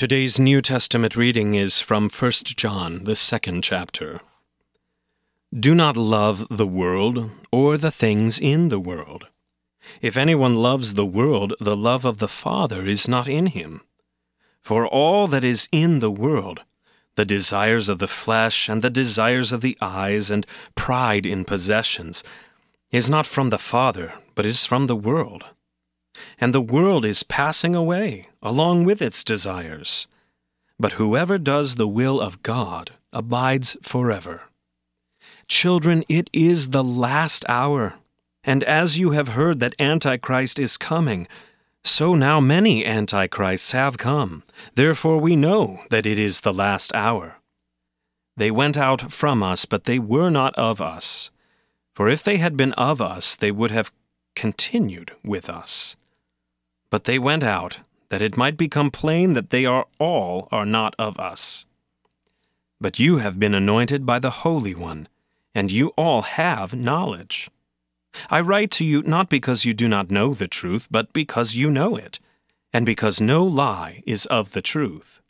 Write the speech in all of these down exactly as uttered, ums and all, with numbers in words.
Today's New Testament reading is from First John, the second chapter. Do not love the world or the things in the world. If anyone loves the world, the love of the Father is not in him. For all that is in the world, the desires of the flesh and the desires of the eyes and pride in possessions, is not from the Father, but is from the world. And the world is passing away, along with its desires. But whoever does the will of God abides forever. Children, it is the last hour, and as you have heard that Antichrist is coming, so now many Antichrists have come. Therefore we know that it is the last hour. They went out from us, but they were not of us. For if they had been of us, they would have continued with us. But they went out, that it might become plain that they are all are not of us. But you have been anointed by the Holy One, and you all have knowledge. I write to you not because you do not know the truth, but because you know it, and because no lie is of the truth.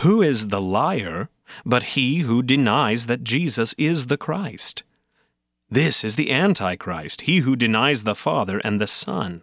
Who is the liar but he who denies that Jesus is the Christ? This is the Antichrist, he who denies the Father and the Son.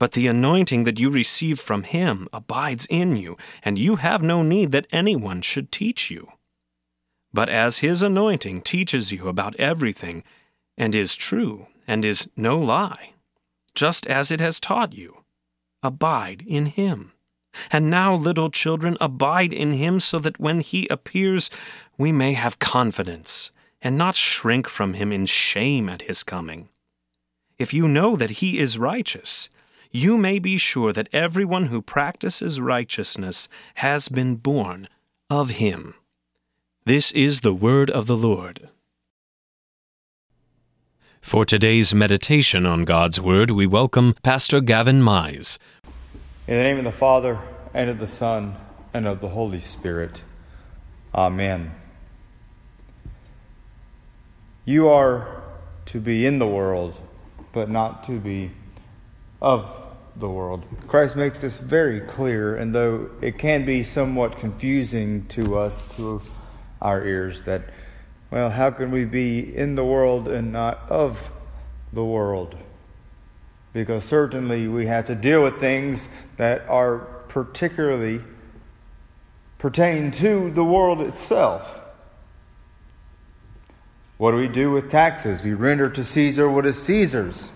But the anointing that you receive from him abides in you, and you have no need that anyone should teach you. But as his anointing teaches you about everything, and is true, and is no lie, just as it has taught you, abide in him. And now, little children, abide in him so that when he appears, we may have confidence and not shrink from him in shame at his coming. If you know that he is righteous, you may be sure that everyone who practices righteousness has been born of him. This is the word of the Lord. For today's meditation on God's Word, we welcome Pastor Gavin Mize. In the name of the Father, and of the Son, and of the Holy Spirit. Amen. You are to be in the world, but not to be of the world. Christ makes this very clear, and though it can be somewhat confusing to us, to our ears, that, well, how can we be in the world and not of the world? Because certainly we have to deal with things that are particularly pertain to the world itself. What do we do with taxes? We render to Caesar what is Caesar's.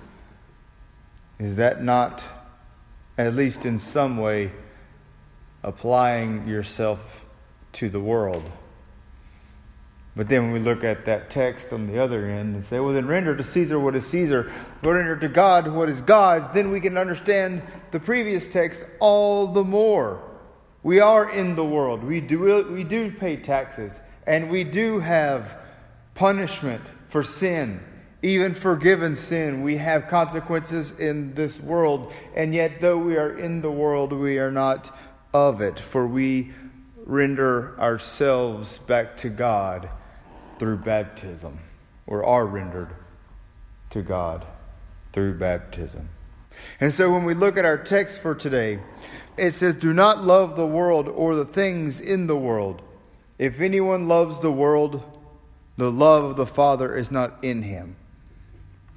Is that not, at least in some way, applying yourself to the world? But then when we look at that text on the other end and say, well, then render to Caesar what is Caesar, render to God what is God's, then we can understand the previous text all the more. We are in the world. We do, we do pay taxes, and we do have punishment for sin. Even forgiven sin, we have consequences in this world. And yet, though we are in the world, we are not of it. For we render ourselves back to God through baptism, or are rendered to God through baptism. And so when we look at our text for today, it says, do not love the world or the things in the world. If anyone loves the world, the love of the Father is not in him.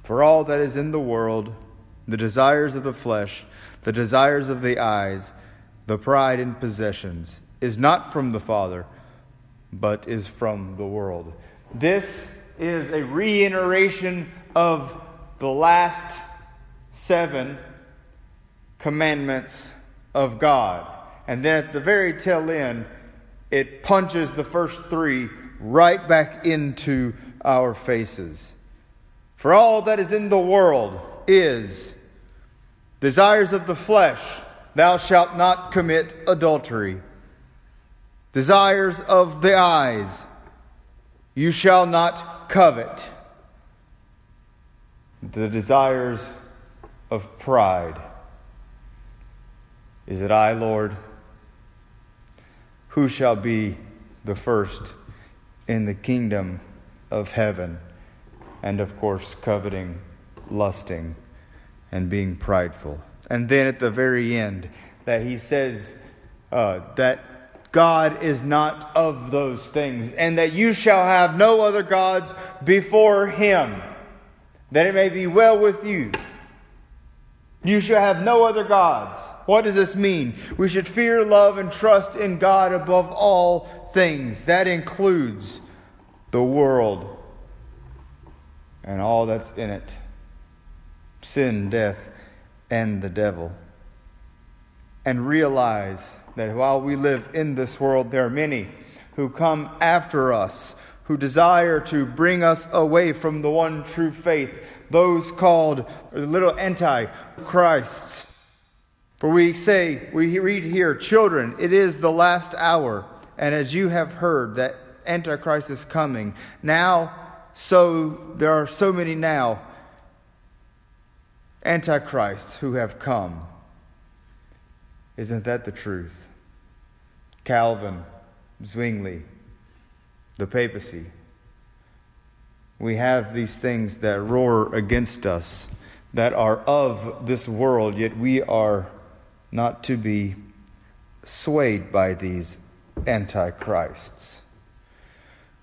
For all that is in the world, the desires of the flesh, the desires of the eyes, the pride in possessions, is not from the Father, but is from the world. This is a reiteration of the last seven commandments of God. And then at the very tail end, it punches the first three right back into our faces. For all that is in the world is desires of the flesh, thou shalt not commit adultery. desires of the eyes. You shall not covet. The desires of pride. Is it I, Lord? Who shall be the first in the kingdom of heaven? And of course, coveting, lusting, and being prideful. And then at the very end, that he says uh, that God is not of those things, and that you shall have no other gods before him, that it may be well with you. You shall have no other gods. What does this mean? We should fear, love, and trust in God above all things. That includes the world and all that's in it. Sin, death, and the devil. And realize that while we live in this world, there are many who come after us, who desire to bring us away from the one true faith, those called the little antichrists. For we say, we read here, children, it is the last hour, and as you have heard that Antichrist is coming, now, so there are so many now Antichrists who have come. Isn't that the truth? Calvin, Zwingli, the papacy. We have these things that roar against us, that are of this world, yet we are not to be swayed by these antichrists.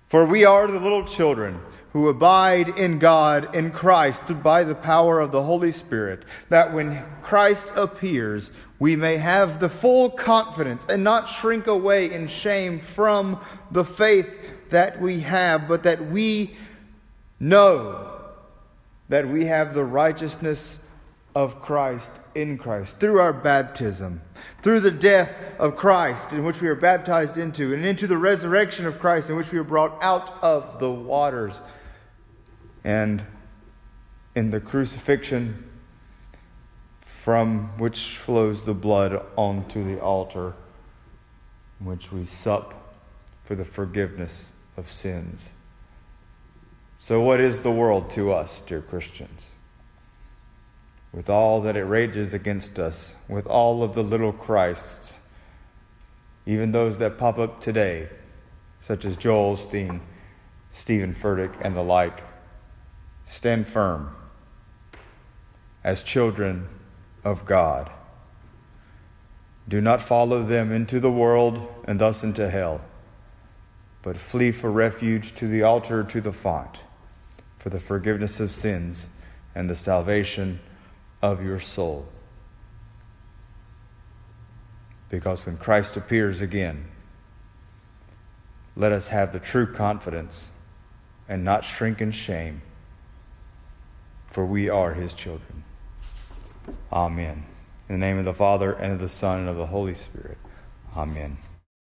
For we are the little children who abide in God, in Christ, by the power of the Holy Spirit, that when Christ appears, we may have the full confidence and not shrink away in shame from the faith that we have, but that we know that we have the righteousness of Christ in Christ through our baptism, through the death of Christ in which we are baptized into, and into the resurrection of Christ in which we are brought out of the waters, and in the crucifixion from which flows the blood onto the altar, in which we sup for the forgiveness of sins. So what is the world to us, dear Christians? With all that it rages against us, with all of the little Christs, even those that pop up today, such as Joel Stein, Stephen Furtick, and the like, stand firm as children of God. Do not follow them into the world and thus into hell, but flee for refuge to the altar, to the font, for the forgiveness of sins and the salvation of your soul. Because when Christ appears again, let us have the true confidence and not shrink in shame, for we are his children. Amen. In the name of the Father, and of the Son, and of the Holy Spirit. Amen.